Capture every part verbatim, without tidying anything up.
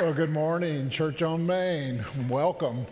Well, good morning, Church on Main. Welcome.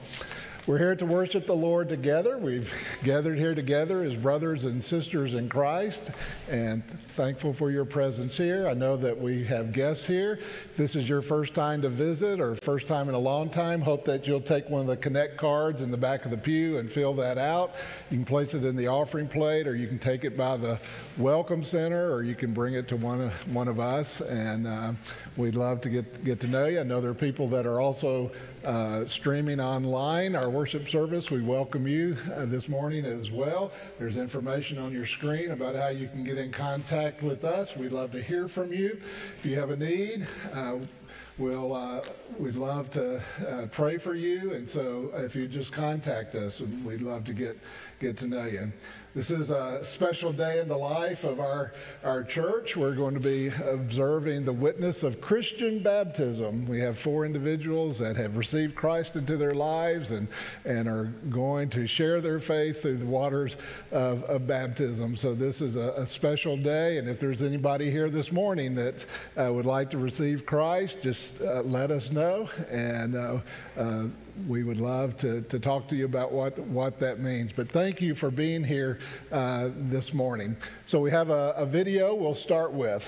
We're here to worship the Lord together. We've gathered here together as brothers and sisters in Christ, and thankful for your presence here. I know that we have guests here. If this is your first time to visit or first time in a long time, hope that you'll take one of the Connect cards in the back of the pew and fill that out. You can place it in the offering plate, or you can take it by the Welcome Center, or you can bring it to one of, one of us, and uh, we'd love to get, get to know you. I know there are people that are also Uh, streaming online our worship service. We welcome you uh, this morning as well. There's information on your screen about how you can get in contact with us. We'd love to hear from you. If you have a need, uh, we'll, uh, we'd love to uh, pray for you. And so if you just contact us, we'd love to get, get to know you. This is a special day in the life of our, our church. We're going to be observing the witness of Christian baptism. We have four individuals that have received Christ into their lives and, and are going to share their faith through the waters of, of baptism. So this is a, a special day. And if there's anybody here this morning that uh, would like to receive Christ, just uh, let us know. And uh, uh, we would love to, to talk to you about what, what that means. But thank you for being here uh, this morning. So we have a, a video we'll start with.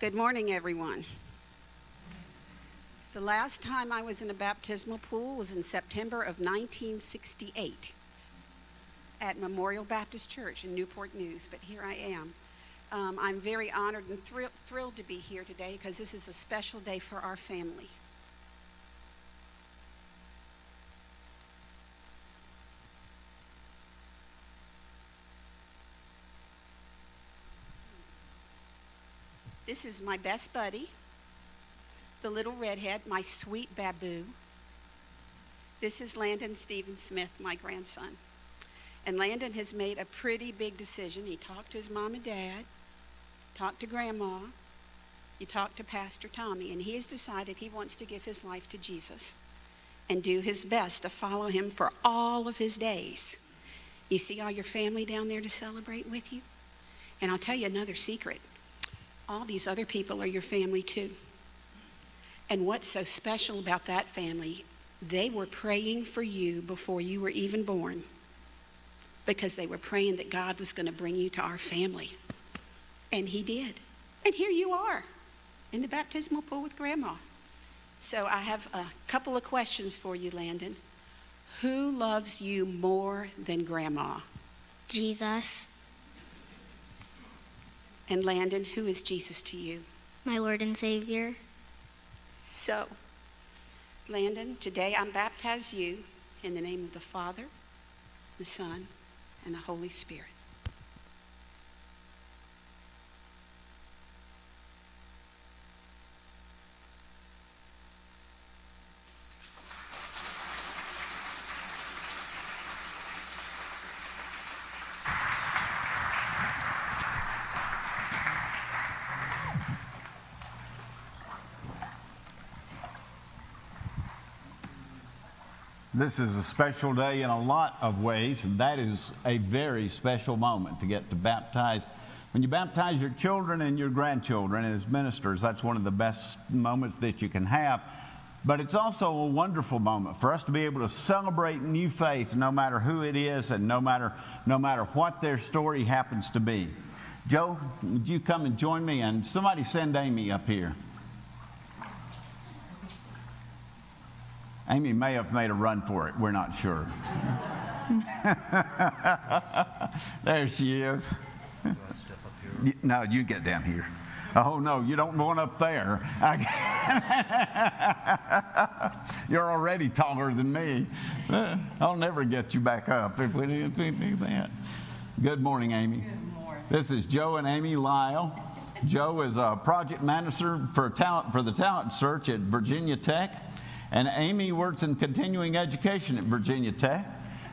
Good morning, everyone. The last time I was in a baptismal pool was in September of nineteen sixty-eight at Memorial Baptist Church in Newport News, but here I am. Um, I'm very honored and thrill, thrilled to be here today because this is a special day for our family. This is my best buddy, the little redhead, my sweet baboo. This is Landon Stephen Smith, my grandson. And Landon has made a pretty big decision. He talked to his mom and dad, talked to grandma, he talked to Pastor Tommy, and he has decided he wants to give his life to Jesus and do his best to follow him for all of his days. You see all your family down there to celebrate with you? And I'll tell you another secret. All these other people are your family too. And what's so special about that family, they were praying for you before you were even born, because they were praying that God was going to bring you to our family. And he did. And here you are in the baptismal pool with grandma. So I have a couple of questions for you, Landon. Who loves you more than grandma? Jesus. And Landon, who is Jesus to you? my Lord and Savior. So, Landon, today I'm baptized you in the name of the Father, the Son, and the Holy Spirit. This is a special day in a lot of ways, and that is a very special moment to get to baptize. When you baptize your children and your grandchildren as ministers, that's one of the best moments that you can have. But it's also a wonderful moment for us to be able to celebrate new faith, no matter who it is and no matter, no matter what their story happens to be. Joe, would you come and join me? And somebody send Amy up here. Amy may have made a run for it. We're not sure. There she is. Do I step up here? No, you get down here. Oh, no, you don't want up there. You're already taller than me. I'll never get you back up if we didn't do that. Good morning, Amy. Good morning. This is Joe and Amy Lyle. Joe is a project manager for, talent, for the talent search at Virginia Tech. And Amy works in continuing education at Virginia Tech,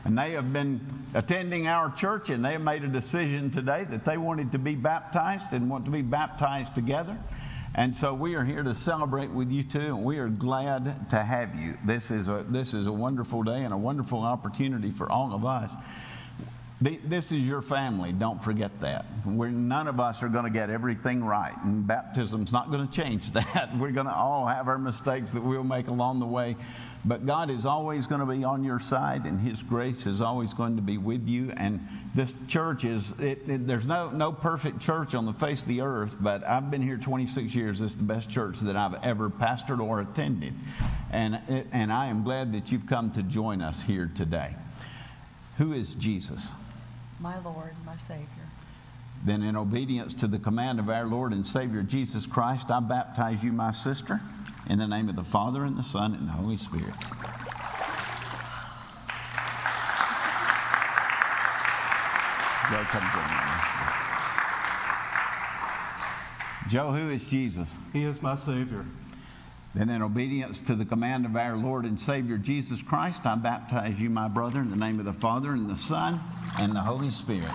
and they have been attending our church, and they have made a decision today that they wanted to be baptized and want to be baptized together. And so we are here to celebrate with you too, and we are glad to have you. This is a, this is a wonderful day and a wonderful opportunity for all of us. This is your family. Don't forget that. We're, none of us are going to get everything right, and baptism's not going to change that. We're going to all have our mistakes that we'll make along the way, but God is always going to be on your side, and His grace is always going to be with you. And this church is, it, it, there's no, no perfect church on the face of the earth, but I've been here twenty-six years. This is the best church that I've ever pastored or attended, and it, and I am glad that you've come to join us here today. Who is Jesus? My Lord, my Savior. Then in obedience to the command of our Lord and Savior Jesus Christ, I baptize you, my sister, in the name of the Father, and the Son, and the Holy Spirit. Joe, who is Jesus? He is my Savior. Then in obedience to the command of our Lord and Savior Jesus Christ, I baptize you, my brother, in the name of the Father, and the Son, and the Holy Spirit.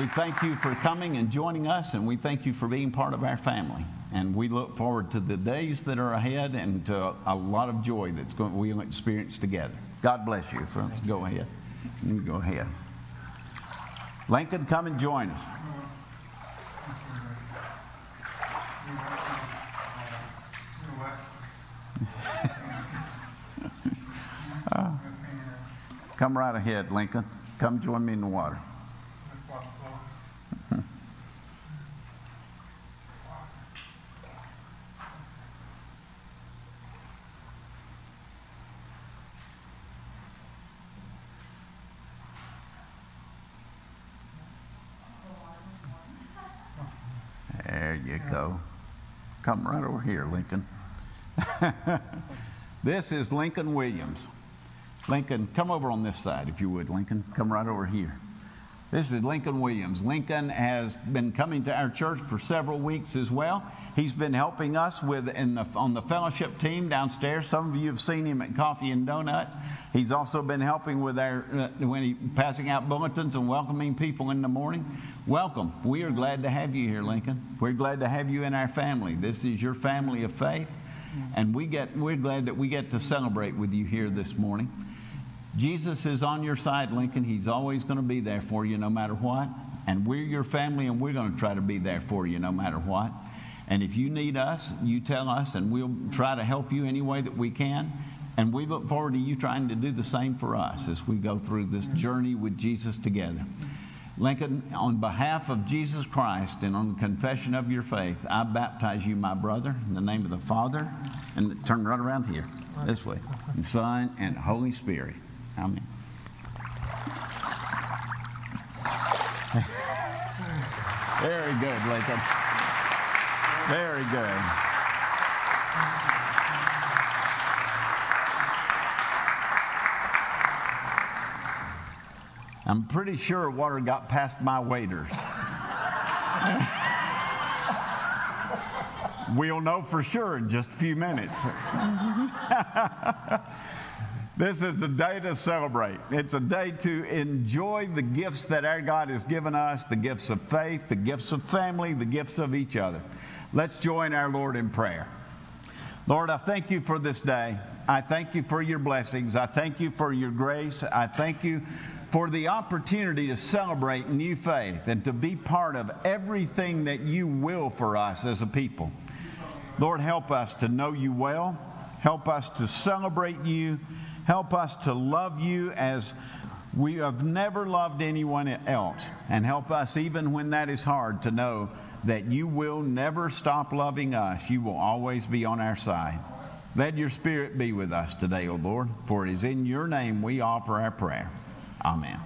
Thank you. We thank you for coming and joining us, and we thank you for being part of our family. And we look forward to the days that are ahead and to a lot of joy that's going we'll experience together. God bless you. Friends. Go ahead. You go ahead. Lincoln, come and join us. uh, come right ahead, Lincoln. Come join me in the water. Come right over here, Lincoln. This is Lincoln Williams. Lincoln, come over on this side, if you would, Lincoln. Come right over here. This is Lincoln Williams. Lincoln has been coming to our church for several weeks as well. He's been helping us with in the, on the fellowship team downstairs. Some of you have seen him at Coffee and Donuts. He's also been helping with our uh, when he passing out bulletins and welcoming people in the morning. Welcome. We are glad to have you here, Lincoln. We're glad to have you in our family. This is your family of faith, and we get we're glad that we get to celebrate with you here this morning. Jesus is on your side, Lincoln. He's always going to be there for you no matter what. And we're your family, and we're going to try to be there for you no matter what. And if you need us, you tell us, and we'll try to help you any way that we can. And we look forward to you trying to do the same for us as we go through this journey with Jesus together. Lincoln, on behalf of Jesus Christ and on confession of your faith, I baptize you, my brother, in the name of the Father. And turn right around here, this way. The Son and Holy Spirit. Amen. Very good, Lincoln. Very good. I'm pretty sure water got past my waders. We'll know for sure in just a few minutes. This is a day to celebrate. It's a day to enjoy the gifts that our God has given us, the gifts of faith, the gifts of family, the gifts of each other. Let's join our Lord in prayer. Lord, I thank you for this day. I thank you for your blessings. I thank you for your grace. I thank you for the opportunity to celebrate new faith and to be part of everything that you will for us as a people. Lord, help us to know you well. Help us to celebrate you. Help us to love you as we have never loved anyone else. And help us, even when that is hard, to know that you will never stop loving us. You will always be on our side. Let your spirit be with us today, O Lord, for it is in your name we offer our prayer. Amen.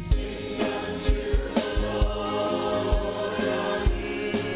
Sing unto the Lord, all ye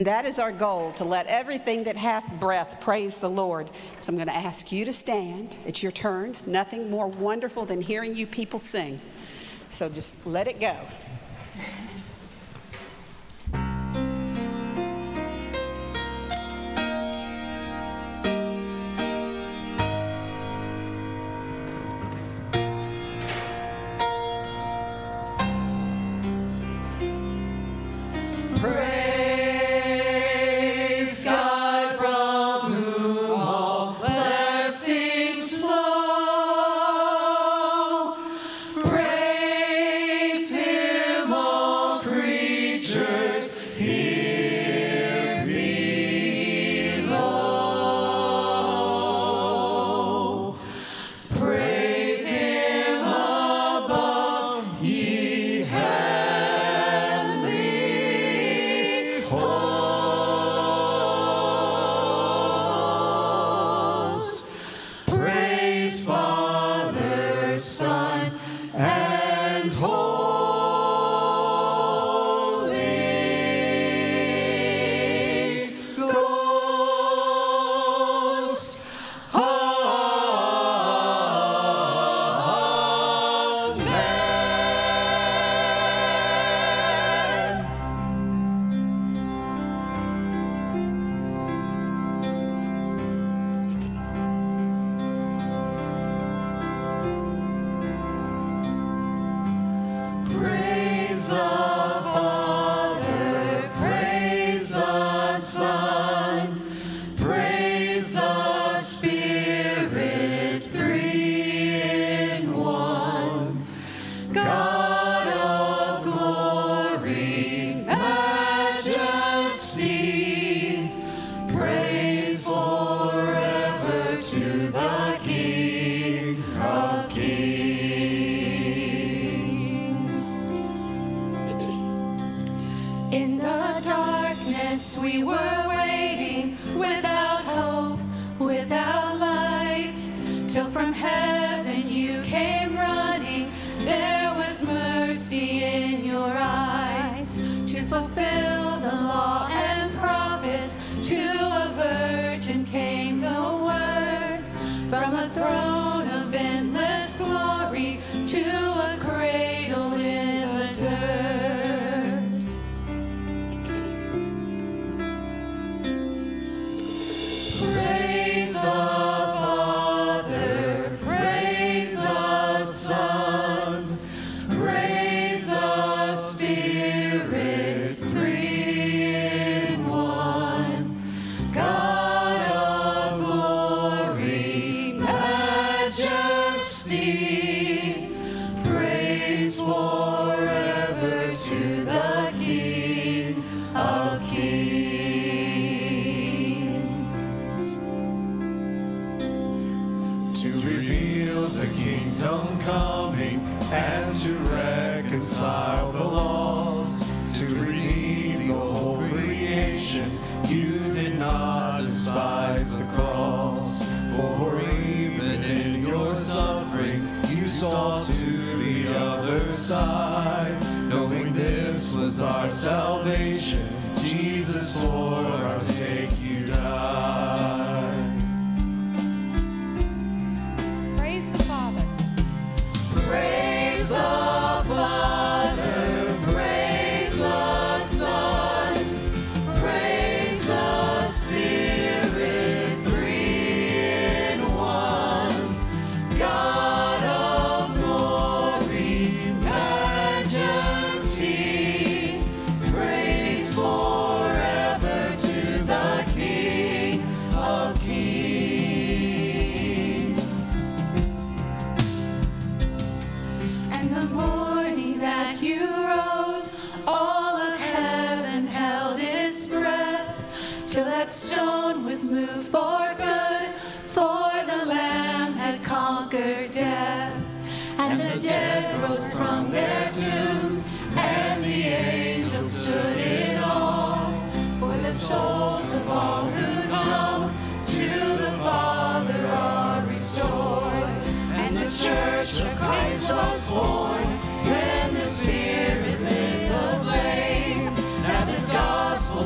That is our goal, to let everything that hath breath praise the Lord. So I'm going to ask you to stand. It's your turn. Nothing more wonderful than hearing you people sing. So just let it go.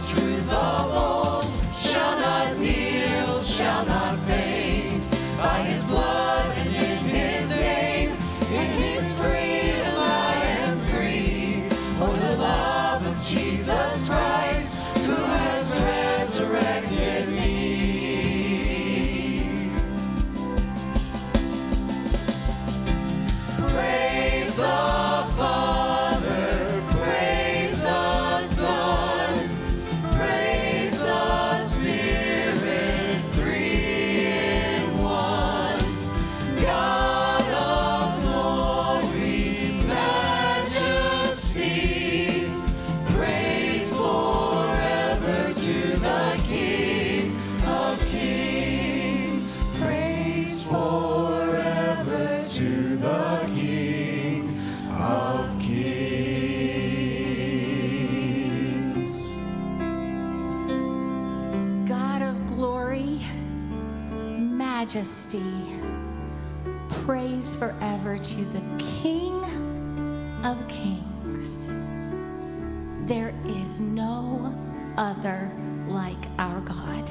Truth. Jesus Christ, who has resurrected me. Praise the Father, praise the Son, praise the Spirit, three in one. God of glory, majesty, forever to the King of Kings. God of glory, majesty, praise forever to the King of Kings. There is no other like our God.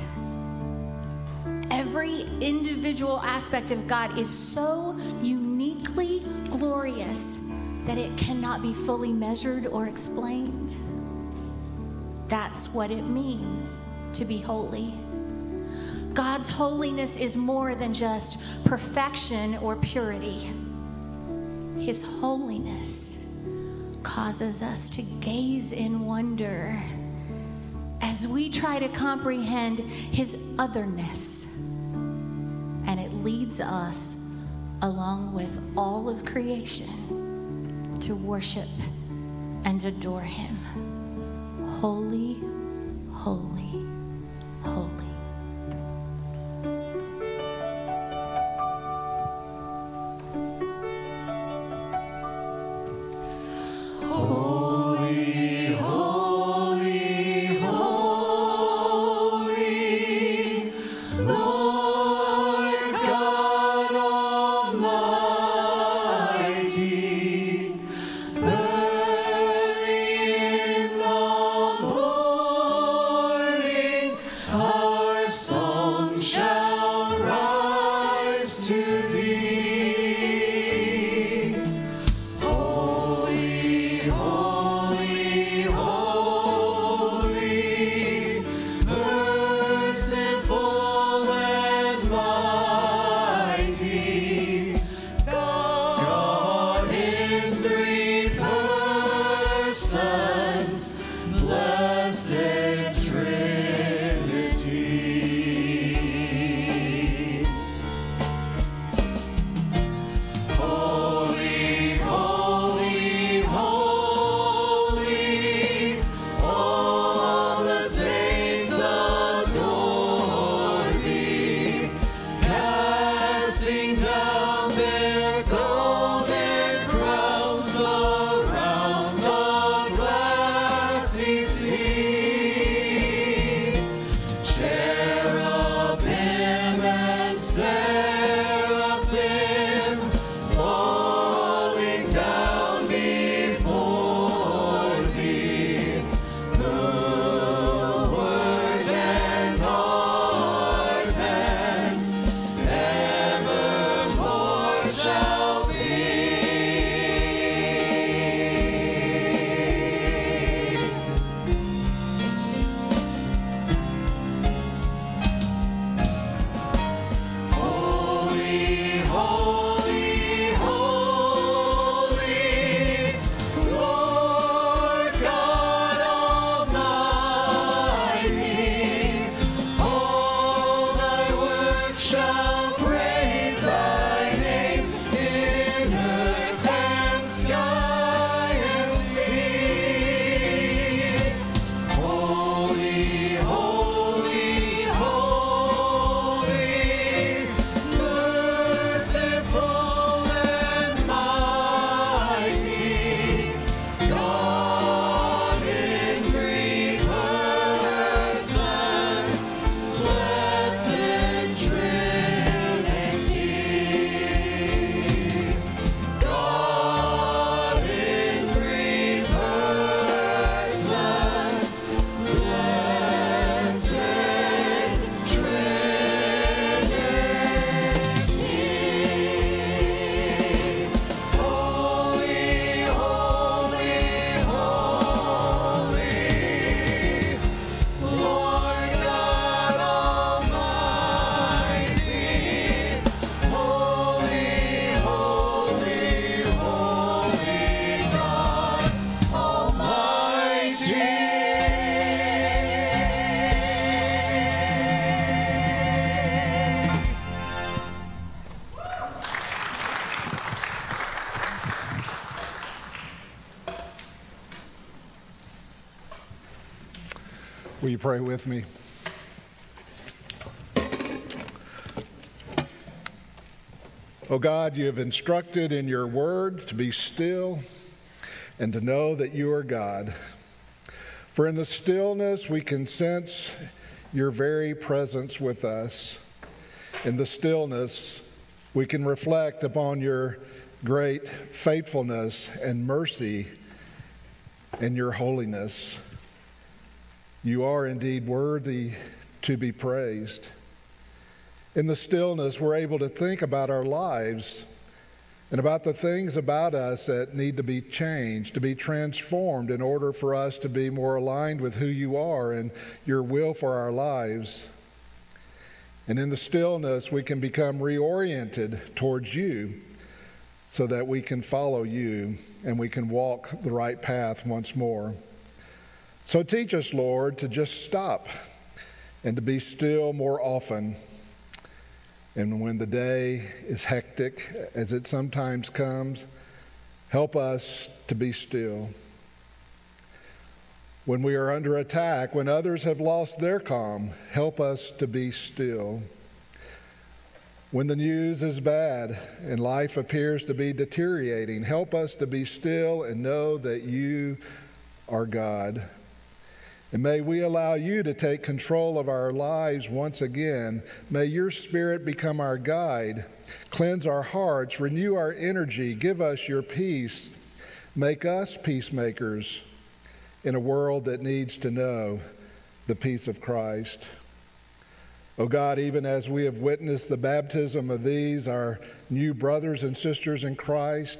Every individual aspect of God is so uniquely glorious that it cannot be fully measured or explained. That's what it means to be holy. God's holiness is more than just perfection or purity. His holiness causes us to gaze in wonder as we try to comprehend his otherness. And it leads us, along with all of creation, to worship and adore him. Holy, holy, holy. See, see. Will you pray with me? Oh God, you have instructed in your word to be still and to know that you are God. For in the stillness we can sense your very presence with us. In the stillness we can reflect upon your great faithfulness and mercy and your holiness. You are indeed worthy to be praised. In the stillness, we're able to think about our lives and about the things about us that need to be changed, to be transformed in order for us to be more aligned with who you are and your will for our lives. And in the stillness, we can become reoriented towards you so that we can follow you and we can walk the right path once more. So teach us, Lord, to just stop and to be still more often. And when the day is hectic, as it sometimes comes, help us to be still. When we are under attack, when others have lost their calm, help us to be still. When the news is bad and life appears to be deteriorating, help us to be still and know that you are God. And may we allow you to take control of our lives once again. May your Spirit become our guide, cleanse our hearts, renew our energy, give us your peace. Make us peacemakers in a world that needs to know the peace of Christ. Oh God, even as we have witnessed the baptism of these, our new brothers and sisters in Christ,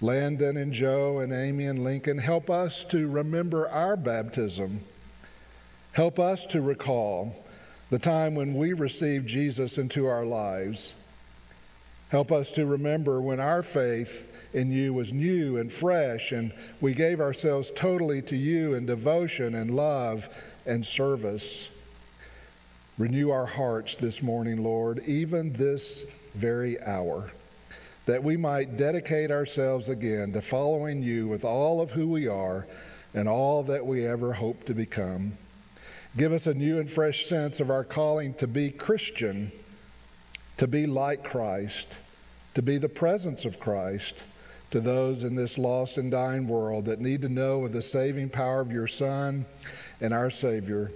Landon and Joe and Amy and Lincoln, help us to remember our baptism. Help us to recall the time when we received Jesus into our lives. Help us to remember when our faith in you was new and fresh and we gave ourselves totally to you in devotion and love and service. Renew our hearts this morning, Lord, even this very hour, that we might dedicate ourselves again to following you with all of who we are and all that we ever hope to become. Give us a new and fresh sense of our calling to be Christian, to be like Christ, to be the presence of Christ to those in this lost and dying world that need to know of the saving power of your Son and our Savior.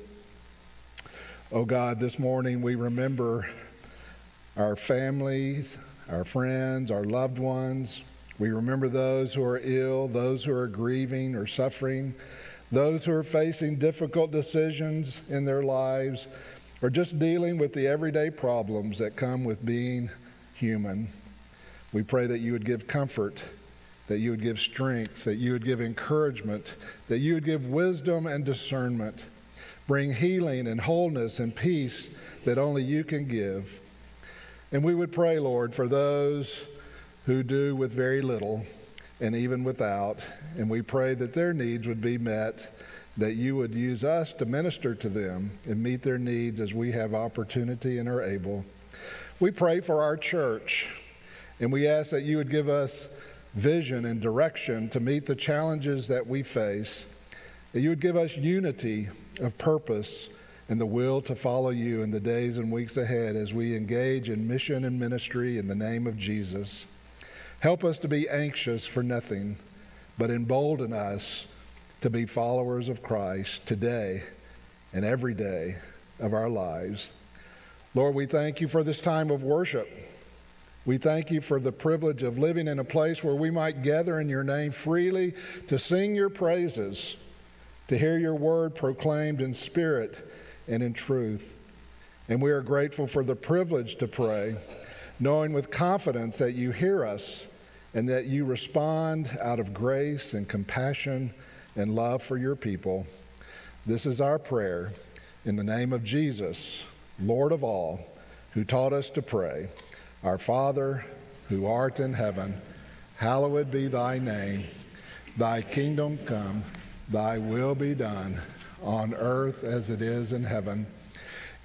Oh God, this morning we remember our families, our friends, our loved ones. We remember those who are ill, those who are grieving or suffering, those who are facing difficult decisions in their lives, or just dealing with the everyday problems that come with being human. We pray that you would give comfort, that you would give strength, that you would give encouragement, that you would give wisdom and discernment. Bring healing and wholeness and peace that only you can give. And we would pray, Lord, for those who do with very little and even without. And we pray that their needs would be met, that you would use us to minister to them and meet their needs as we have opportunity and are able. We pray for our church, and we ask that you would give us vision and direction to meet the challenges that we face, that you would give us unity of purpose and the will to follow you in the days and weeks ahead as we engage in mission and ministry in the name of Jesus. Help us to be anxious for nothing, but embolden us to be followers of Christ today and every day of our lives. Lord, we thank you for this time of worship. We thank you for the privilege of living in a place where we might gather in your name freely to sing your praises, to hear your word proclaimed in spirit and in truth. And we are grateful for the privilege to pray, knowing with confidence that you hear us and that you respond out of grace and compassion and love for your people. This is our prayer in the name of Jesus, Lord of all, who taught us to pray. Our Father, who art in heaven, hallowed be thy name. Thy kingdom come, thy will be done on earth as it is in heaven.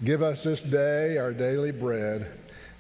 Give us this day our daily bread,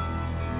Oh,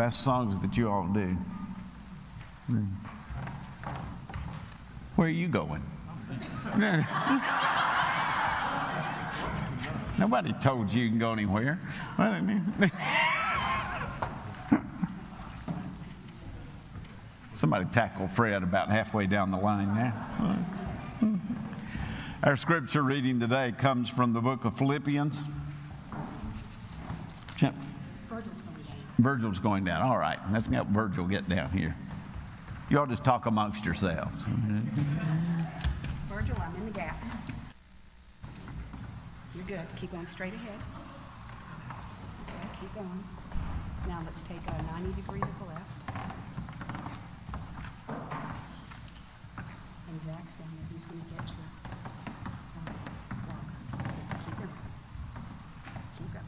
best songs that you all do. Where are you going? Nobody told you you can go anywhere. Somebody tackle Fred about halfway down the line there. Our scripture reading today comes from the book of Philippians. Virgil's going down. Virgil's going down. All right. Let's help Virgil get down here. You all just talk amongst yourselves. Virgil, I'm in the gap. You're good. Keep going straight ahead. Okay, keep going. Now let's take a ninety degree to the left. And Zach's down there. He's going to get you. Keep going. Keep going.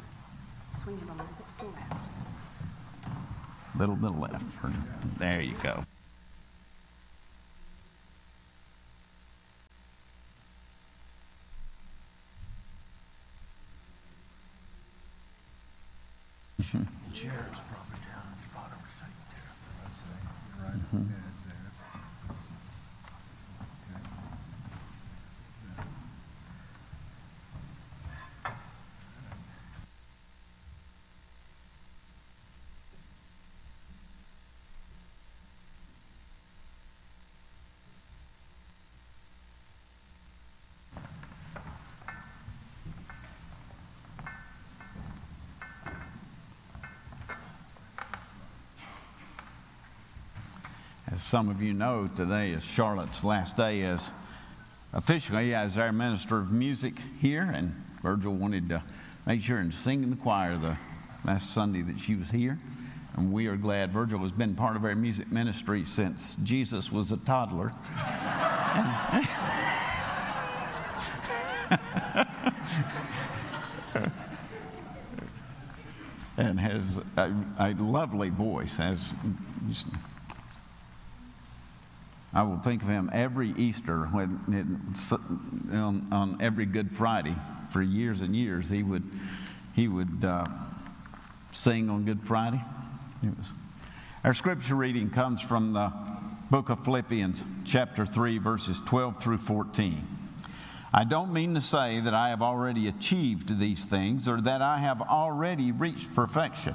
Swing him a little bit to the left. Little bit left. There you go. The chair is probably down at the bottom right there. That's it. You're right. Mm-hmm. Yeah, it's there. Okay. Yeah. As some of you know, today is Charlotte's last day as officially as our minister of music here, and Virgil wanted to make sure and sing in the choir the last Sunday that she was here, and we are glad. Virgil has been part of our music ministry since Jesus was a toddler. And has a, a lovely voice. Has just, I will think of him every Easter, when it, on, on every Good Friday, for years and years. He would, he would uh, sing on Good Friday. It was. Our scripture reading comes from the book of Philippians, chapter three, verses twelve through fourteen. I don't mean to say that I have already achieved these things or that I have already reached perfection.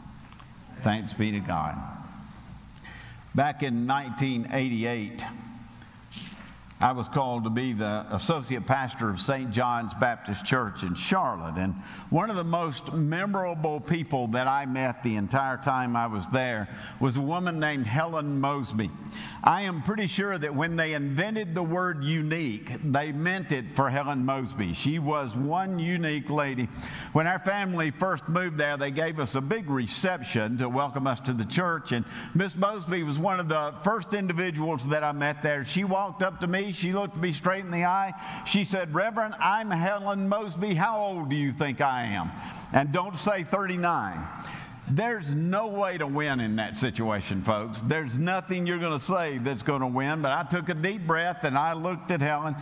Thanks be to God. Back in nineteen eighty-eight, I was called to be the associate pastor of Saint John's Baptist Church in Charlotte. And one of the most memorable people that I met the entire time I was there was a woman named Helen Mosby. I am pretty sure that when they invented the word unique, they meant it for Helen Mosby. She was one unique lady. When our family first moved there, they gave us a big reception to welcome us to the church. And Miss Mosby was one of the first individuals that I met there. She walked up to me. She looked me straight in the eye. She said, "Reverend, I'm Helen Mosby. How old do you think I am? And don't say thirty-nine. There's no way to win in that situation, folks. There's nothing you're going to say that's going to win. But I took a deep breath and I looked at Helen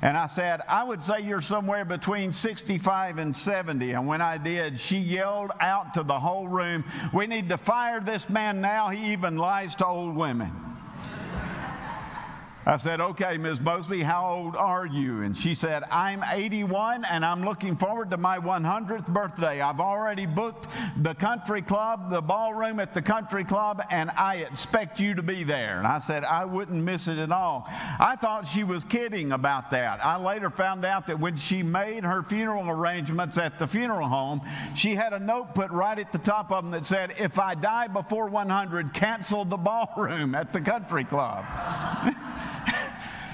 and I said, "I would say you're somewhere between sixty-five and seventy. And when I did, she yelled out to the whole room, "We need to fire this man now. He even lies to old women." I said, "Okay, Miz Mosby, how old are you?" And she said, "I'm eighty-one, and I'm looking forward to my hundredth birthday. I've already booked the country club, the ballroom at the country club, and I expect you to be there." And I said, "I wouldn't miss it at all." I thought she was kidding about that. I later found out that when she made her funeral arrangements at the funeral home, she had a note put right at the top of them that said, "If I die before one hundred, cancel the ballroom at the country club."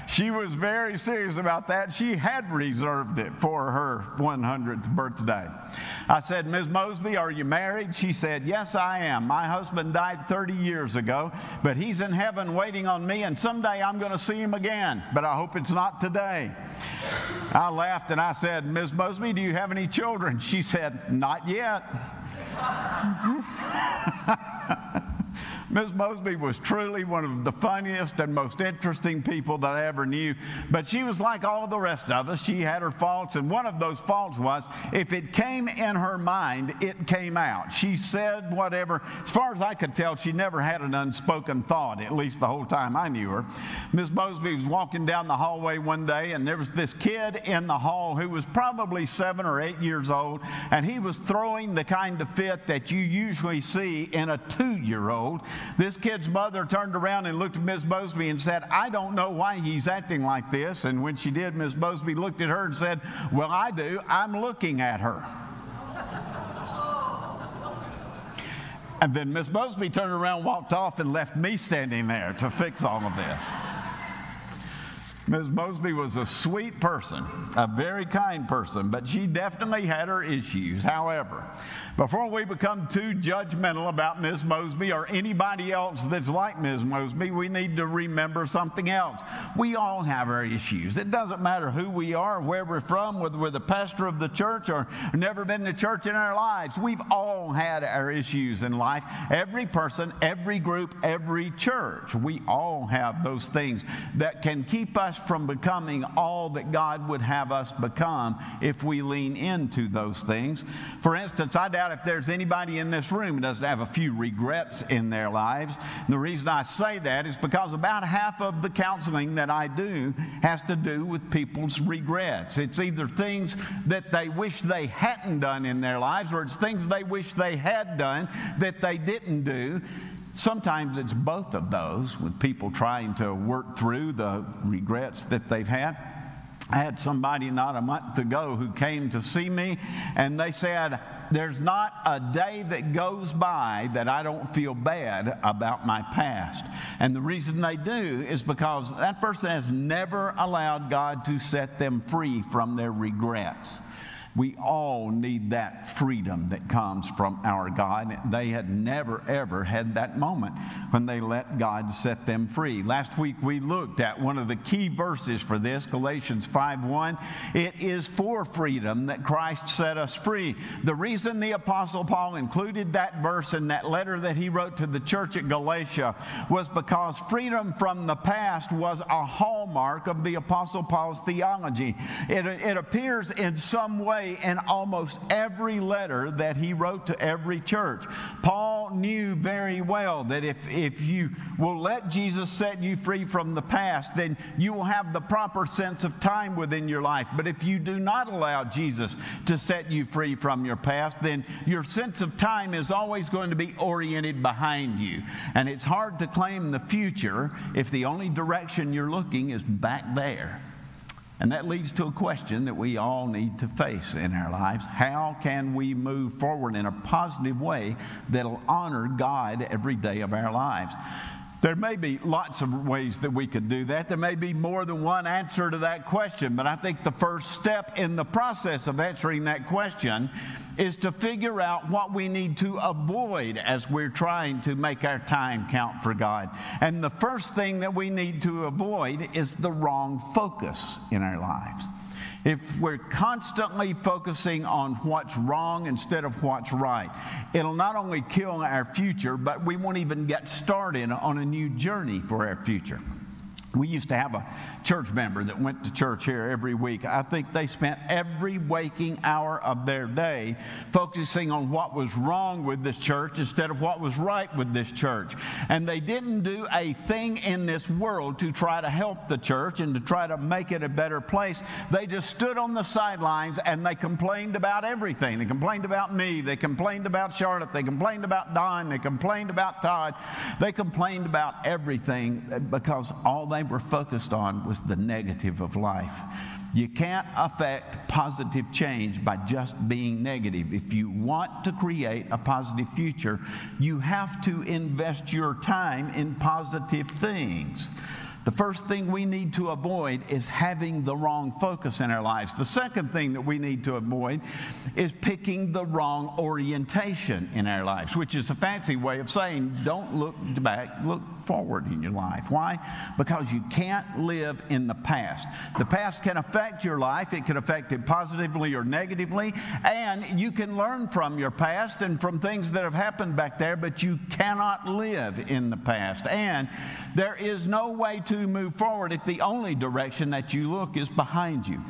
She was very serious about that. She had reserved it for her hundredth birthday. I said, Miz Mosby, are you married? She said, yes, I am. My husband died thirty years ago, but he's in heaven waiting on me, and someday I'm going to see him again, but I hope it's not today. I laughed and I said, Miz Mosby, do you have any children? She said, not yet. Miz Mosby was truly one of the funniest and most interesting people that I ever knew, but she was like all the rest of us. She had her faults, and one of those faults was if it came in her mind, it came out. She said whatever. As far as I could tell, she never had an unspoken thought, at least the whole time I knew her. Miz Mosby was walking down the hallway one day, and there was this kid in the hall who was probably seven or eight years old, and he was throwing the kind of fit that you usually see in a two-year-old. This kid's mother turned around and looked at Miz Mosby and said, I don't know why he's acting like this. And when she did, Miz Mosby looked at her and said, well, I do. I'm looking at her. And then Miz Mosby turned around, walked off, and left me standing there to fix all of this. Miz Mosby was a sweet person, a very kind person, but she definitely had her issues. However, before we become too judgmental about Miz Mosby or anybody else that's like Miz Mosby, we need to remember something else. We all have our issues. It doesn't matter who we are, where we're from, whether we're the pastor of the church or never been to church in our lives. We've all had our issues in life. Every person, every group, every church, we all have those things that can keep us from becoming all that God would have us become if we lean into those things. For instance, I doubt if there's anybody in this room who doesn't have a few regrets in their lives. And the reason I say that is because about half of the counseling that I do has to do with people's regrets. It's either things that they wish they hadn't done in their lives, or it's things they wish they had done that they didn't do. Sometimes it's both of those, with people trying to work through the regrets that they've had. I had somebody not a month ago who came to see me, and they said, there's not a day that goes by that I don't feel bad about my past. And the reason they do is because that person has never allowed God to set them free from their regrets. We all need that freedom that comes from our God. They had never, ever had that moment when they let God set them free. Last week, we looked at one of the key verses for this, Galatians five one. It is for freedom that Christ set us free. The reason the Apostle Paul included that verse in that letter that he wrote to the church at Galatia was because freedom from the past was a hallmark of the Apostle Paul's theology. It, it appears in some way in almost every letter that he wrote to every church. Paul knew very well that if, if you will let Jesus set you free from the past, then you will have the proper sense of time within your life. But if you do not allow Jesus to set you free from your past, then your sense of time is always going to be oriented behind you. And it's hard to claim the future if the only direction you're looking is back there. And that leads to a question that we all need to face in our lives. How can we move forward in a positive way that'll honor God every day of our lives? There may be lots of ways that we could do that. There may be more than one answer to that question, but I think the first step in the process of answering that question is to figure out what we need to avoid as we're trying to make our time count for God. And the first thing that we need to avoid is the wrong focus in our lives. If we're constantly focusing on what's wrong instead of what's right, it'll not only kill our future, but we won't even get started on a new journey for our future. We used to have a church member that went to church here every week. I think they spent every waking hour of their day focusing on what was wrong with this church instead of what was right with this church. And they didn't do a thing in this world to try to help the church and to try to make it a better place. They just stood on the sidelines and they complained about everything. They complained about me. They complained about Charlotte. They complained about Don. They complained about Todd. They complained about everything because all they were focused on was the negative of life. You can't affect positive change by just being negative. If you want to create a positive future, you have to invest your time in positive things. The first thing we need to avoid is having the wrong focus in our lives. The second thing that we need to avoid is picking the wrong orientation in our lives, which is a fancy way of saying don't look back, look forward in your life. Why? Because you can't live in the past. The past can affect your life. It can affect it positively or negatively, and you can learn from your past and from things that have happened back there, but you cannot live in the past. And there is no way to move forward if the only direction that you look is behind you.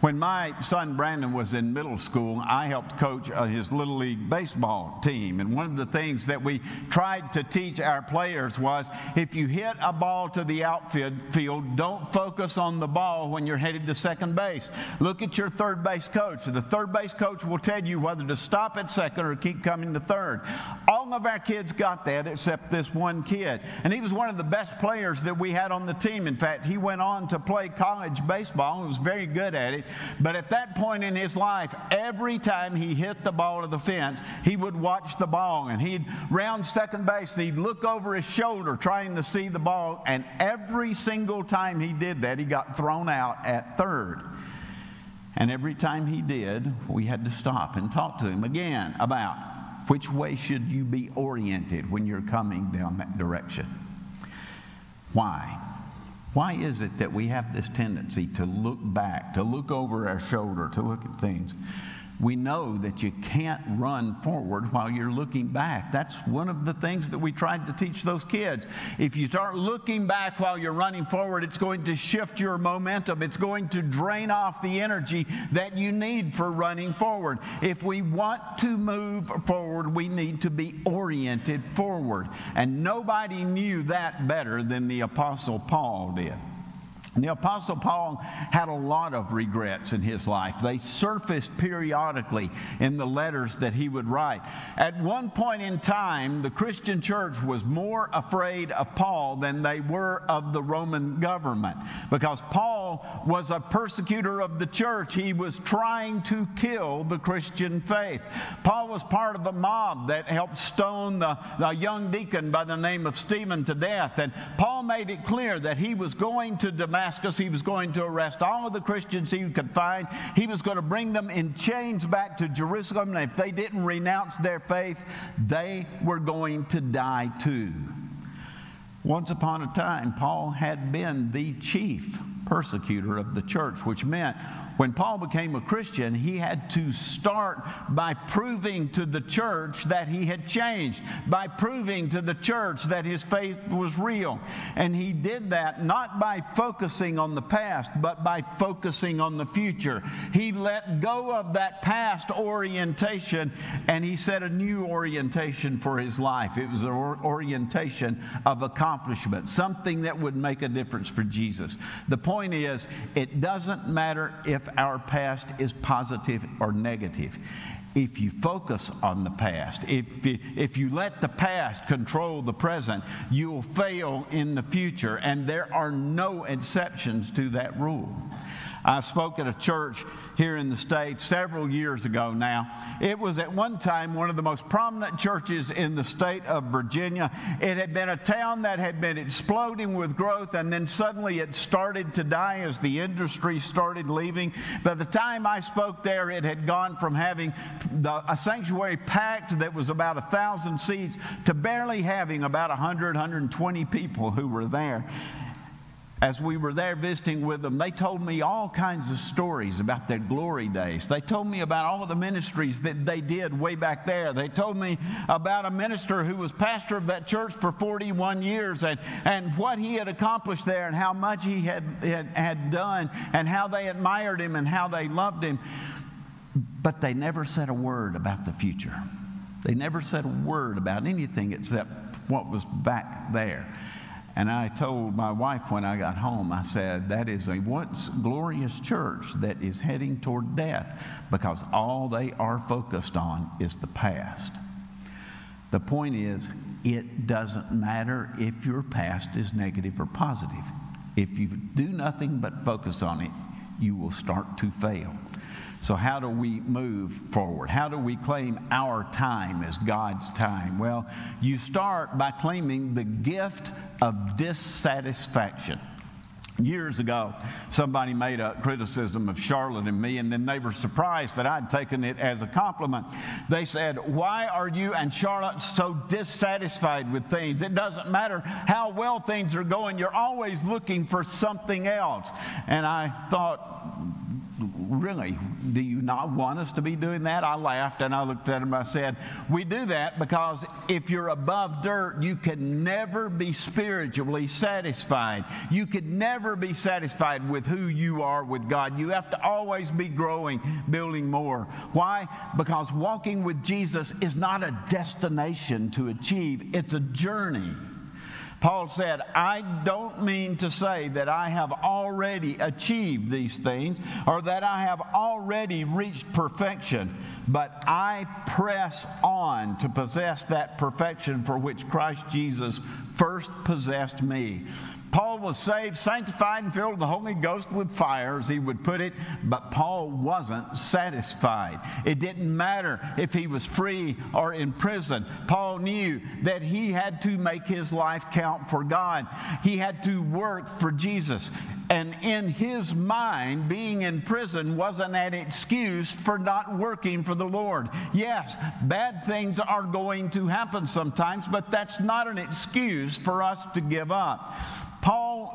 When my son Brandon was in middle school, I helped coach uh, his Little League baseball team. And one of the things that we tried to teach our players was if you hit a ball to the outfield, don't focus on the ball when you're headed to second base. Look at your third base coach. The third base coach will tell you whether to stop at second or keep coming to third. All of our kids got that except this one kid. And he was one of the best players that we had on the team. In fact, he went on to play college baseball and was very good at it. But at that point in his life, every time he hit the ball to the fence, he would watch the ball, and he'd round second base, and he'd look over his shoulder trying to see the ball, and every single time he did that, he got thrown out at third. And every time he did, we had to stop and talk to him again about which way should you be oriented when you're coming down that direction. Why? Why is it that we have this tendency to look back, to look over our shoulder, to look at things? We know that you can't run forward while you're looking back. That's one of the things that we tried to teach those kids. If you start looking back while you're running forward, it's going to shift your momentum. It's going to drain off the energy that you need for running forward. If we want to move forward, we need to be oriented forward. And nobody knew that better than the Apostle Paul did. The Apostle Paul had a lot of regrets in his life. They surfaced periodically in the letters that he would write. At one point in time, the Christian church was more afraid of Paul than they were of the Roman government, because Paul was a persecutor of the church. He was trying to kill the Christian faith. Paul was part of a mob that helped stone the, the young deacon by the name of Stephen to death. And Paul made it clear that he was going to demand He was going to arrest all of the Christians he could find. He was going to bring them in chains back to Jerusalem, and if they didn't renounce their faith, they were going to die too. Once upon a time, Paul had been the chief persecutor of the church, which meant when Paul became a Christian, he had to start by proving to the church that he had changed, by proving to the church that his faith was real. And he did that not by focusing on the past, but by focusing on the future. He let go of that past orientation, and he set a new orientation for his life. It was an orientation of accomplishment, something that would make a difference for Jesus. The point is, it doesn't matter if our past is positive or negative. If you focus on the past, if you, if you let the past control the present, you will fail in the future, and there are no exceptions to that rule. I spoke at a church here in the States several years ago now. It was at one time one of the most prominent churches in the state of Virginia. It had been a town that had been exploding with growth, and then suddenly it started to die as the industry started leaving. By the time I spoke there, it had gone from having the, a sanctuary packed that was about one thousand seats to barely having about one hundred, one hundred twenty people who were there. As we were there visiting with them, they told me all kinds of stories about their glory days. They told me about all of the ministries that they did way back there. They told me about a minister who was pastor of that church for forty-one years, and, and what he had accomplished there, and how much he had, had, had done, and how they admired him and how they loved him. But they never said a word about the future. They never said a word about anything except what was back there. And I told my wife when I got home, I said, that is a once glorious church that is heading toward death, because all they are focused on is the past. The point is, it doesn't matter if your past is negative or positive. If you do nothing but focus on it, you will start to fail. So how do we move forward? How do we claim our time as God's time? Well, you start by claiming the gift of dissatisfaction. Years ago, somebody made a criticism of Charlotte and me, and then they were surprised that I'd taken it as a compliment. They said, "Why are you and Charlotte so dissatisfied with things? It doesn't matter how well things are going. You're always looking for something else." And I thought, really, do you not want us to be doing that? I laughed and I looked at him and I said, we do that because if you're above dirt, you can never be spiritually satisfied. You could never be satisfied with who you are with God. You have to always be growing, building more. Why? Because walking with Jesus is not a destination to achieve. It's a journey. Paul said, I don't mean to say that I have already achieved these things or that I have already reached perfection, but I press on to possess that perfection for which Christ Jesus first possessed me. Paul was saved, sanctified, and filled with the Holy Ghost with fire, as he would put it, but Paul wasn't satisfied. It didn't matter if he was free or in prison. Paul knew that he had to make his life count for God. He had to work for Jesus. And in his mind, being in prison wasn't an excuse for not working for the Lord. Yes, bad things are going to happen sometimes, but that's not an excuse for us to give up. Paul,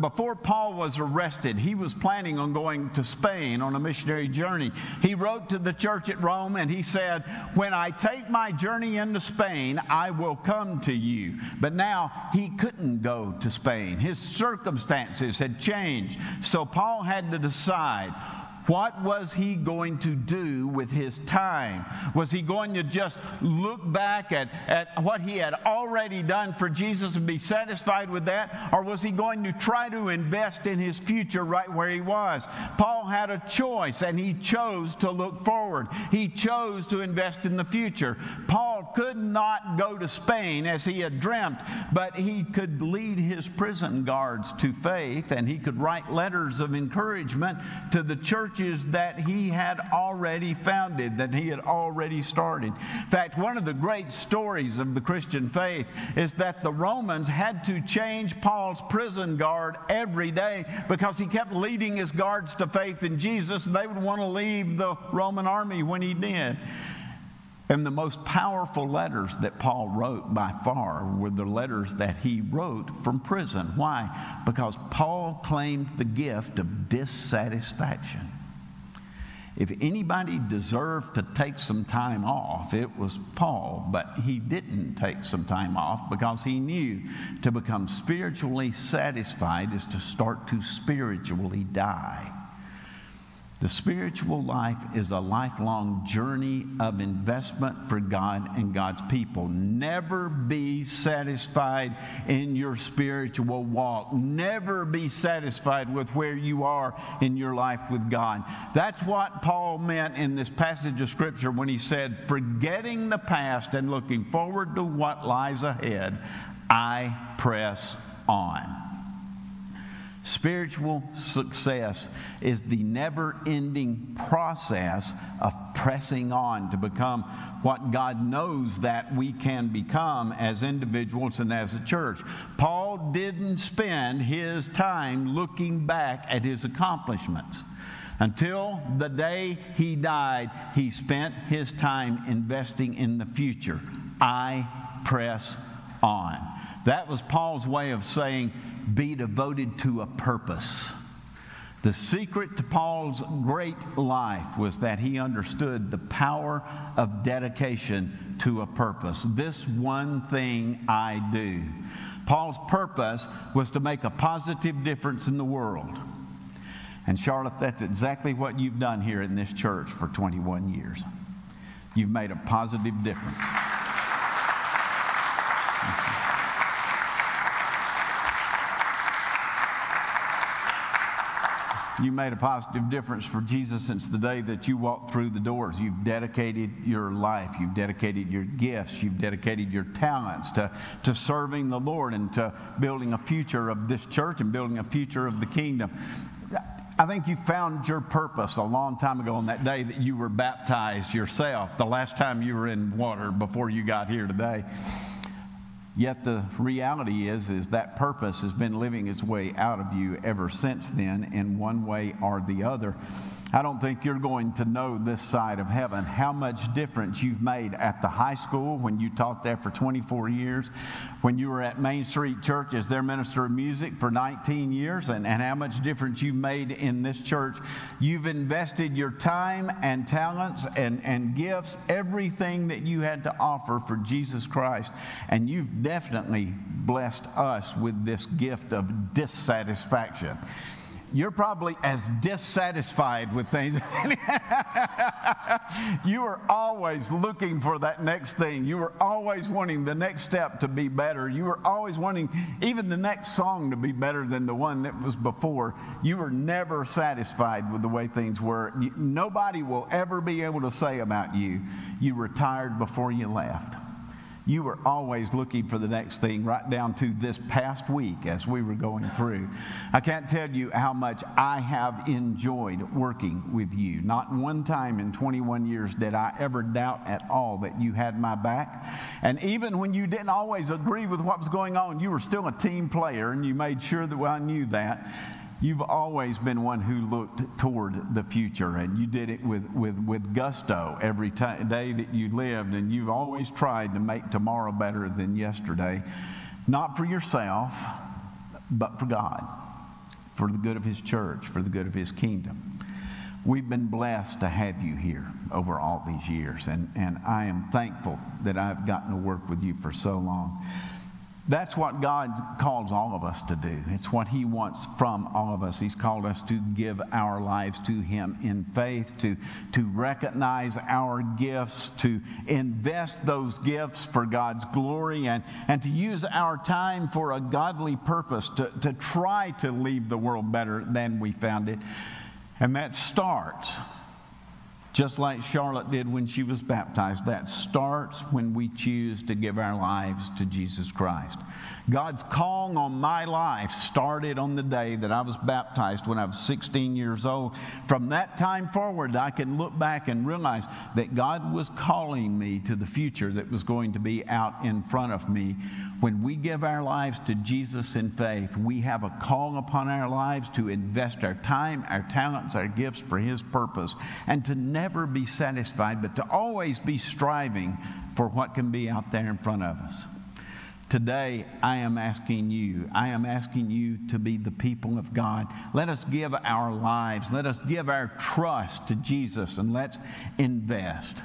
before Paul was arrested, he was planning on going to Spain on a missionary journey. He wrote to the church at Rome and he said, when I take my journey into Spain, I will come to you. But now he couldn't go to Spain. His circumstances had changed. So Paul had to decide, what was he going to do with his time? Was he going to just look back at, at what he had already done for Jesus and be satisfied with that? Or was he going to try to invest in his future right where he was? Paul had a choice, and he chose to look forward. He chose to invest in the future. Paul could not go to Spain as he had dreamt, but he could lead his prison guards to faith, and he could write letters of encouragement to the church that he had already founded, that he had already started. In fact, one of the great stories of the Christian faith is that the Romans had to change Paul's prison guard every day because he kept leading his guards to faith in Jesus, and they would want to leave the Roman army when he did. And the most powerful letters that Paul wrote by far were the letters that he wrote from prison. Why? Because Paul claimed the gift of dissatisfaction. If anybody deserved to take some time off, it was Paul, but he didn't take some time off because he knew to become spiritually satisfied is to start to spiritually die. The spiritual life is a lifelong journey of investment for God and God's people. Never be satisfied in your spiritual walk. Never be satisfied with where you are in your life with God. That's what Paul meant in this passage of Scripture when he said, forgetting the past and looking forward to what lies ahead, I press on. Spiritual success is the never-ending process of pressing on to become what God knows that we can become as individuals and as a church. Paul didn't spend his time looking back at his accomplishments. Until the day he died, he spent his time investing in the future. I press on. That was Paul's way of saying, be devoted to a purpose. The secret to Paul's great life was that he understood the power of dedication to a purpose. This one thing I do. Paul's purpose was to make a positive difference in the world. And Charlotte, that's exactly what you've done here in this church for twenty-one years. You've made a positive difference. Thank you. You made a positive difference for Jesus since the day that you walked through the doors. You've dedicated your life. You've dedicated your gifts. You've dedicated your talents to, to serving the Lord and to building a future of this church and building a future of the kingdom. I think you found your purpose a long time ago on that day that you were baptized yourself, the last time you were in water before you got here today. Yet the reality is, is that purpose has been living its way out of you ever since then in one way or the other. I don't think you're going to know this side of heaven how much difference you've made at the high school when you taught there for twenty-four years, when you were at Main Street Church as their minister of music for nineteen years, and, and how much difference you've made in this church. You've invested your time and talents and, and gifts, everything that you had to offer for Jesus Christ, and you've definitely blessed us with this gift of dissatisfaction. You're probably as dissatisfied with things. You are always looking for that next thing. You are always wanting the next step to be better. You are always wanting even the next song to be better than the one that was before. You were never satisfied with the way things were. You, nobody will ever be able to say about you, you retired before you left. You were always looking for the next thing, right down to this past week as we were going through. I can't tell you how much I have enjoyed working with you. Not one time in twenty-one years did I ever doubt at all that you had my back. And even when you didn't always agree with what was going on, you were still a team player, and you made sure that I knew that. You've always been one who looked toward the future, and you did it with, with, with gusto every t- day that you lived, and you've always tried to make tomorrow better than yesterday, not for yourself, but for God, for the good of His church, for the good of His kingdom. We've been blessed to have you here over all these years, and, and I am thankful that I've gotten to work with you for so long. That's what God calls all of us to do. It's what He wants from all of us. He's called us to give our lives to Him in faith, to, to recognize our gifts, to invest those gifts for God's glory, and, and to use our time for a godly purpose, to, to try to leave the world better than we found it. And that starts, just like Charlotte did when she was baptized, that starts when we choose to give our lives to Jesus Christ. God's call on my life started on the day that I was baptized when I was sixteen years old. From that time forward, I can look back and realize that God was calling me to the future that was going to be out in front of me. When we give our lives to Jesus in faith, we have a call upon our lives to invest our time, our talents, our gifts for His purpose, and to never never be satisfied, but to always be striving for what can be out there in front of us. Today, I am asking you, I am asking you to be the people of God. Let us give our lives, let us give our trust to Jesus, and let's invest.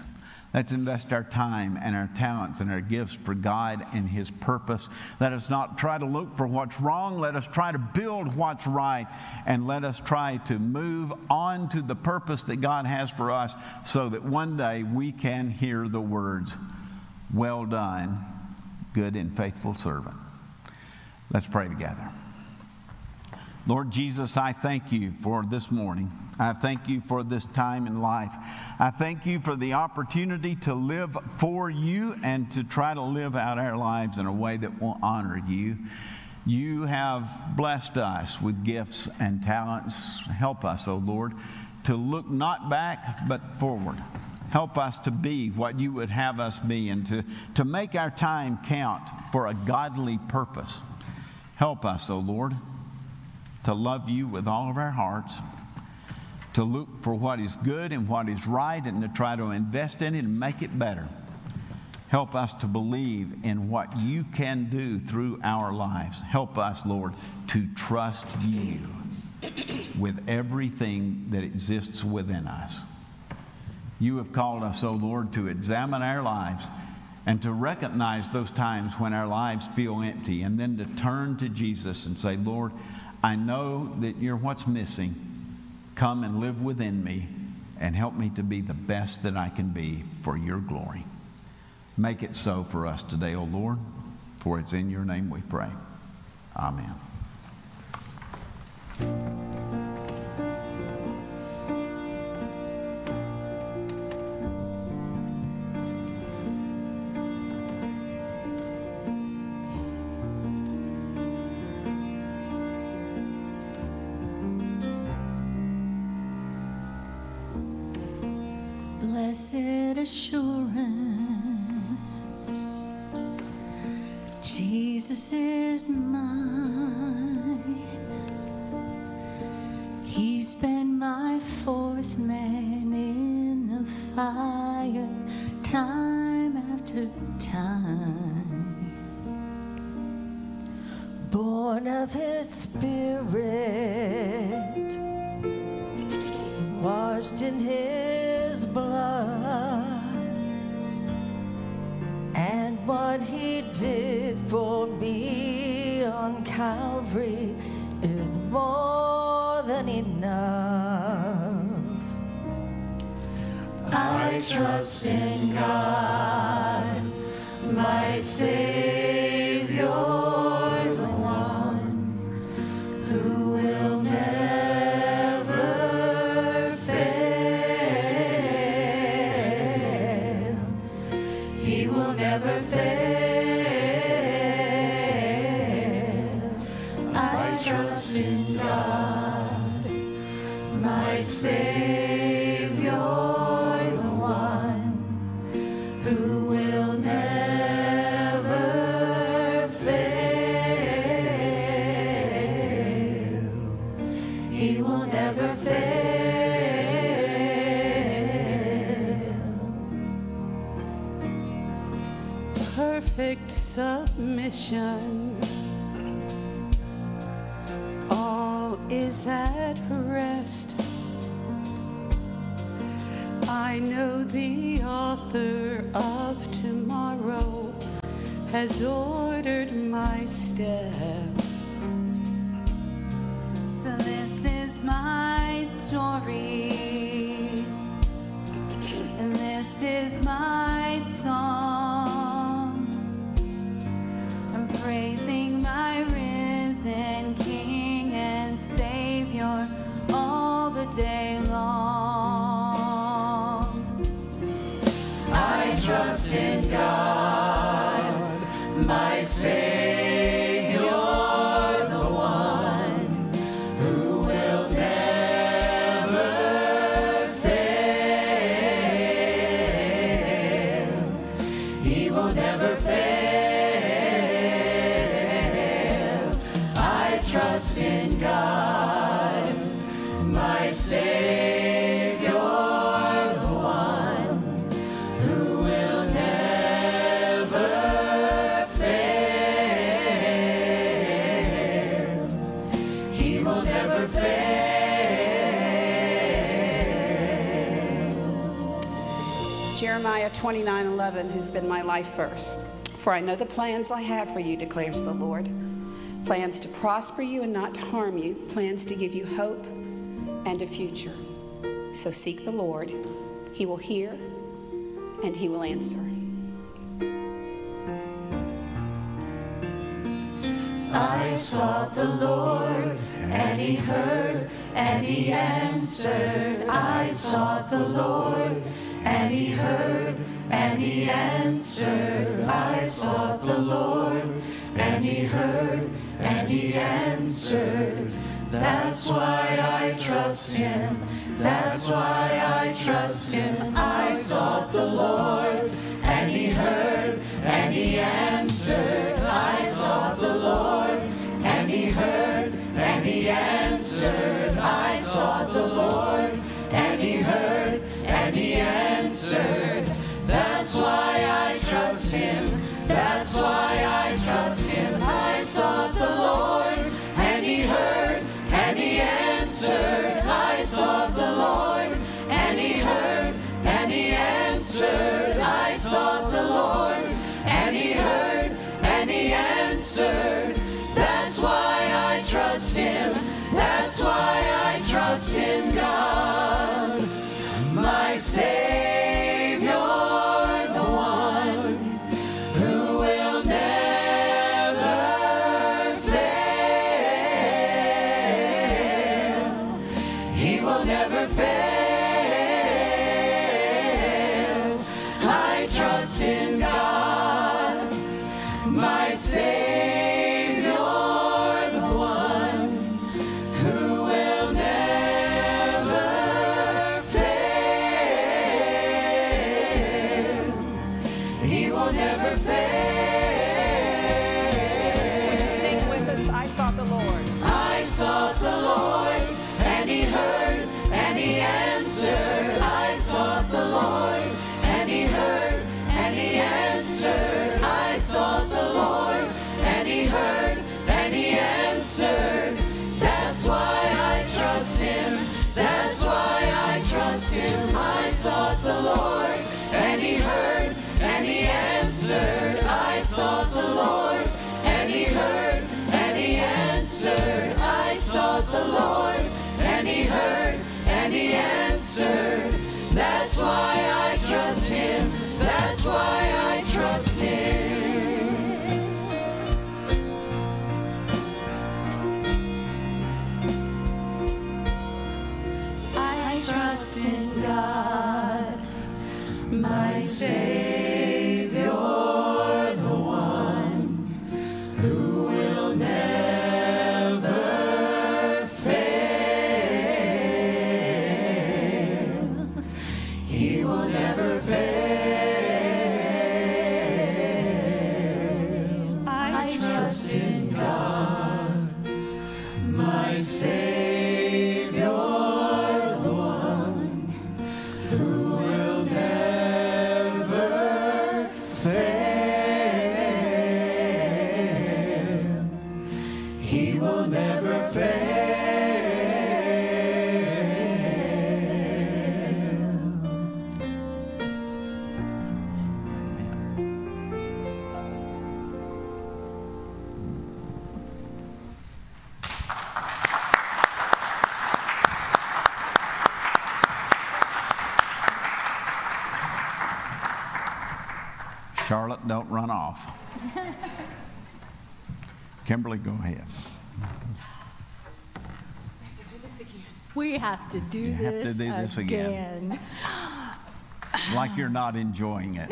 Let's invest our time and our talents and our gifts for God and His purpose. Let us not try to look for what's wrong. Let us try to build what's right. And let us try to move on to the purpose that God has for us so that one day we can hear the words, "Well done, good and faithful servant." Let's pray together. Lord Jesus, I thank You for this morning. I thank You for this time in life. I thank You for the opportunity to live for You and to try to live out our lives in a way that will honor You. You have blessed us with gifts and talents. Help us, O Lord, to look not back but forward. Help us to be what You would have us be and to, to make our time count for a godly purpose. Help us, O Lord, to love You with all of our hearts, to look for what is good and what is right and to try to invest in it and make it better. Help us to believe in what You can do through our lives. Help us, Lord, to trust You with everything that exists within us. You have called us, O Lord, to examine our lives and to recognize those times when our lives feel empty, and then to turn to Jesus and say, "Lord, I know that You're what's missing. Come and live within me and help me to be the best that I can be for Your glory." Make it so for us today, O Lord, for it's in Your name we pray. Amen. Blessed assurance, Jesus. Jesus is mine. He's been my fourth man in the fire, time after time. Born of his spirit, washed in his blood, and what he did for me on Calvary is more than enough. I trust in God, my Savior, the one who will never fail. He will never fail. I trust in God, my Savior, the one who will never fail. He will never fail. Perfect submission, all is at rest. I know the author of tomorrow has ordered my steps. So this is my story, and this is my song. I'm praising my risen King and Savior all the day long. I trust in God, my Savior, the one who will never fail. He will never fail. I trust in God, my Savior, the one who will never fail. He will never fail. Jeremiah twenty-nine eleven has been my life verse. For I know the plans I have for you, declares the Lord. Plans to prosper you and not to harm you, plans to give you hope and a future. So seek the Lord. He will hear and he will answer. I sought the Lord, and he heard, and he answered. I sought the Lord, and he heard, and he answered. I sought the Lord, and he heard, and he answered. That's why I trust him. That's why I trust him. I sought the Lord, and he heard, and he answered. I sought the Lord, and he heard, and he answered. I sought the Lord, and he heard, and he answered. That's why I trust him. That's why I trust him. I sought the Lord, and he heard, and he answered. I sought the Lord, and he heard, and he answered. I sought the Lord, and he heard, and he answered. That's why I trust him. That's why I trust in God, my Savior, the one who will never fail. He will never fail. I trust in God, my Savior, the one who will never fail. He will never fail. answered, I sought the Lord, and he heard, and he answered. That's why I trust him, that's why I trust him. I trust in God, my Savior. Charlotte, don't run off. Kimberly, go ahead. We have to do this again. We have to do, you this, have to do this again. again. Like you're not enjoying it.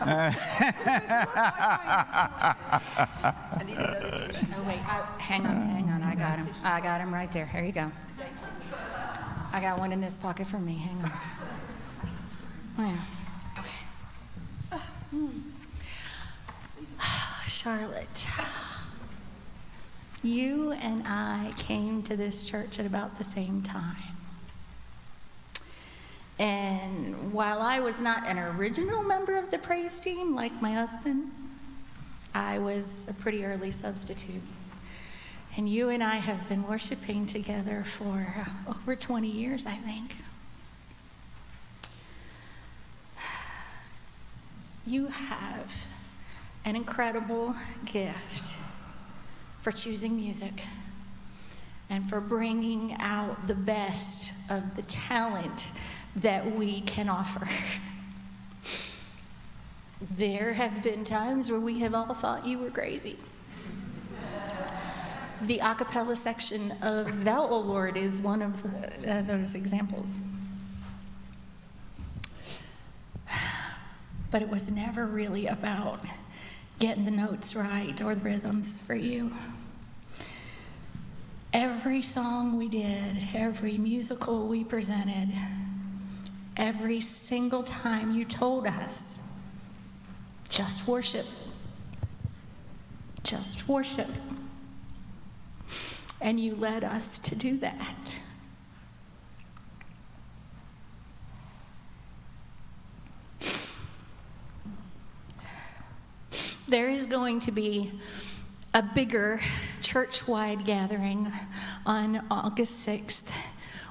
I need another tissue. Oh, wait. I, hang on, hang on. I got him. I got him right there. Here you go. I got one in this pocket for me. Hang on. Wow. Charlotte, you and I came to this church at about the same time. And while I was not an original member of the praise team, like my husband, I was a pretty early substitute. And you and I have been worshiping together for over twenty years, I think. You have an incredible gift for choosing music and for bringing out the best of the talent that we can offer. There have been times where we have all thought you were crazy. The a cappella section of Thou, O Lord, is one of the, uh, those examples. But it was never really about getting the notes right or the rhythms for you. Every song we did, every musical we presented, every single time you told us, just worship, just worship. And you led us to do that. There is going to be a bigger church-wide gathering on August sixth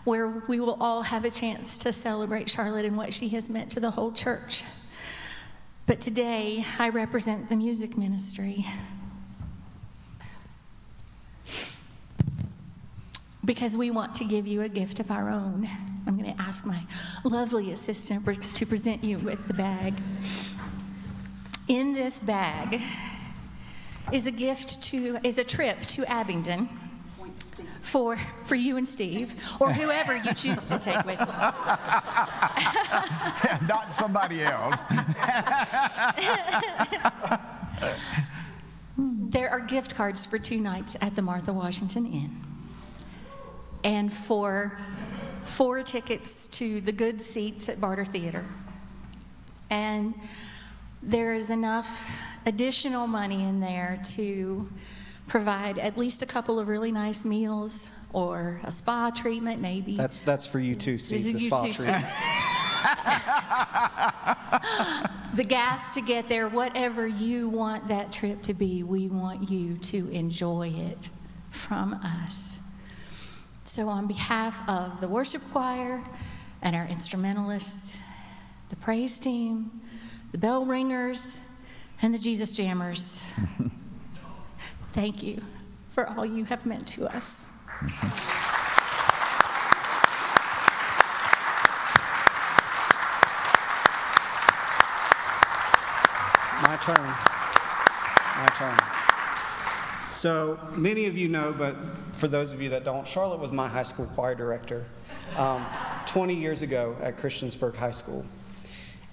where we will all have a chance to celebrate Charlotte and what she has meant to the whole church. But today, I represent the music ministry because we want to give you a gift of our own. I'm going to ask my lovely assistant to present you with the bag. In this bag is a gift to, is a trip to Abingdon for, for you and Steve, or whoever you choose to take with you. Not somebody else. There are gift cards for two nights at the Martha Washington Inn, and for four tickets to the good seats at Barter Theater. And there is enough additional money in there to provide at least a couple of really nice meals or a spa treatment, maybe. That's that's for you too, Steve, the spa treatment. The gas to get there, whatever you want that trip to be, we want you to enjoy it from us. So on behalf of the worship choir and our instrumentalists, the praise team, the bell ringers, and the Jesus jammers. Thank you for all you have meant to us. Mm-hmm. My turn. My turn. So many of you know, but for those of you that don't, Charlotte was my high school choir director um, twenty years ago at Christiansburg High School.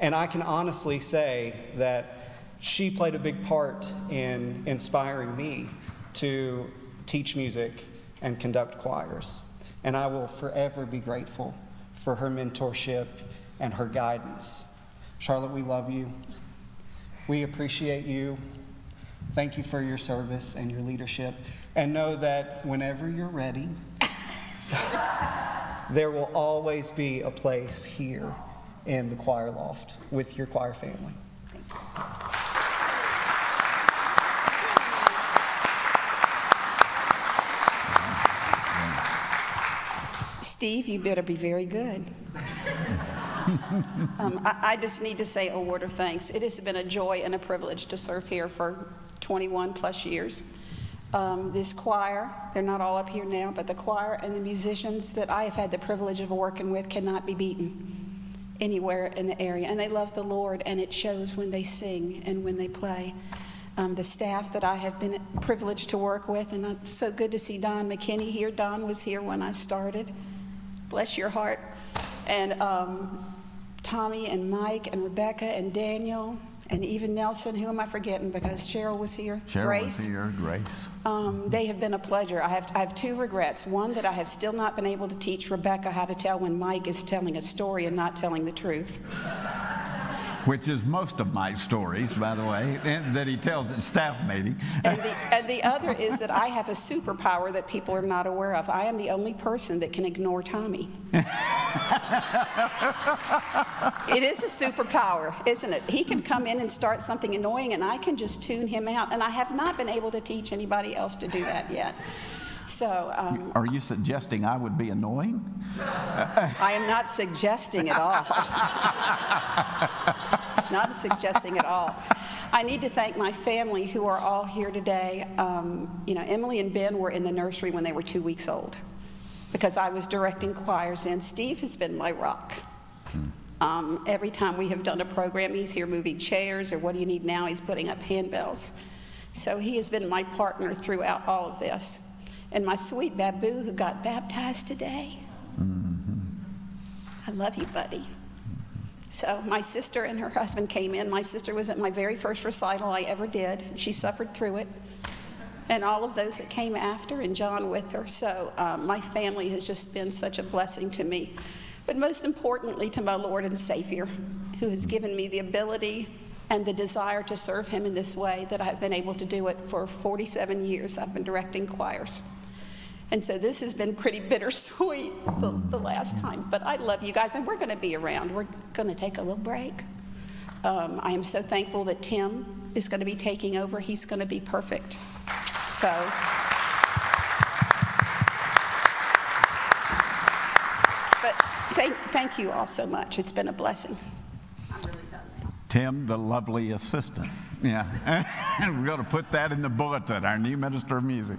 And I can honestly say that she played a big part in inspiring me to teach music and conduct choirs. And I will forever be grateful for her mentorship and her guidance. Charlotte, we love you. We appreciate you. Thank you for your service and your leadership. And know that whenever you're ready, there will always be a place here in the choir loft with your choir family. Thank you. Steve, you better be very good. Um, I, I just need to say a word of thanks. It has been a joy and a privilege to serve here for twenty-one plus years. Um, this choir, they're not all up here now, but the choir and the musicians that I have had the privilege of working with cannot be beaten anywhere in the area. And they love the Lord, and it shows when they sing and when they play. Um, the staff that I have been privileged to work with, and it's so good to see Don McKinney here. Don was here when I started. Bless your heart. And um, Tommy and Mike and Rebecca and Daniel and even Nelson, who am I forgetting because Cheryl was here, Cheryl Grace. was here, Grace. Um, they have been a pleasure. I have I have two regrets. One, that I have still not been able to teach Rebecca how to tell when Mike is telling a story and not telling the truth. Which is most of my stories, by the way, and that he tells at staff meeting. And the, and the other is that I have a superpower that people are not aware of. I am the only person that can ignore Tommy. It is a superpower, isn't it? He can come in and start something annoying, and I can just tune him out. And I have not been able to teach anybody else to do that yet. So, um, are you suggesting I would be annoying? I am not suggesting at all. Not suggesting at all. I need to thank my family who are all here today. Um, you know, Emily and Ben were in the nursery when they were two weeks old because I was directing choirs, and Steve has been my rock. Hmm. Um, every time we have done a program, he's here moving chairs, or what do you need now? He's putting up handbells. So he has been my partner throughout all of this. And my sweet Babu, who got baptized today. Mm-hmm. I love you, buddy. Mm-hmm. So my sister and her husband came in. My sister was at my very first recital I ever did. She suffered through it. And all of those that came after, and John with her. So um, my family has just been such a blessing to me. But most importantly, to my Lord and Savior, who has given me the ability and the desire to serve him in this way that I've been able to do it for forty-seven years. I've been directing choirs. And so this has been pretty bittersweet the, the last time. But I love you guys, and we're going to be around. We're going to take a little break. Um, I am so thankful that Tim is going to be taking over. He's going to be perfect. So but thank, thank you all so much. It's been a blessing. I'm really done now. Tim, the lovely assistant. Yeah. We're going to put that in the bulletin, our new minister of music.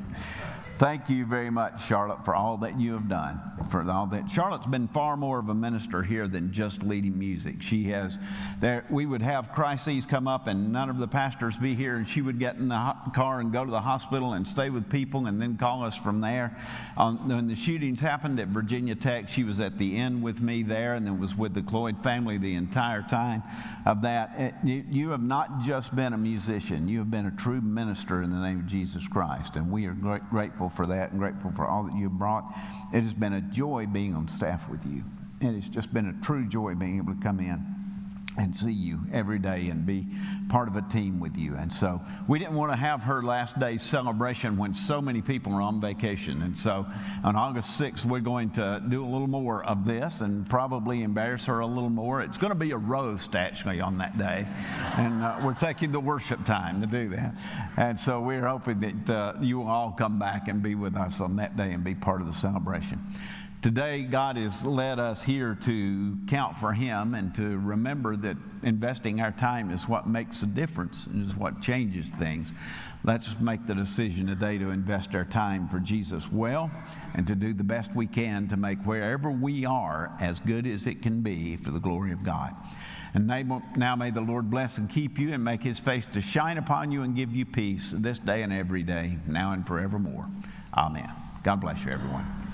Thank you very much, Charlotte, for all that you have done, for all that. Charlotte's been far more of a minister here than just leading music. She has, there, we would have crises come up and none of the pastors be here, and she would get in the car and go to the hospital and stay with people and then call us from there. Um, when the shootings happened at Virginia Tech, she was at the inn with me there and then was with the Cloyd family the entire time of that. It, you, you have not just been a musician. You have been a true minister in the name of Jesus Christ, and we are great, grateful for that and grateful for all that you have brought. It has been a joy being on staff with you. It has just been a true joy being able to come in and see you every day and be part of a team with you. And so we didn't want to have her last day's celebration when so many people are on vacation. And so on August sixth, we're going to do a little more of this and probably embarrass her a little more. It's going to be a roast, actually, on that day. And uh, we're taking the worship time to do that. And so we're hoping that uh, you will all come back and be with us on that day and be part of the celebration. Today, God has led us here to count for Him and to remember that investing our time is what makes a difference and is what changes things. Let's make the decision today to invest our time for Jesus well and to do the best we can to make wherever we are as good as it can be for the glory of God. And now may the Lord bless and keep you and make His face to shine upon you and give you peace this day and every day, now and forevermore. Amen. God bless you, everyone.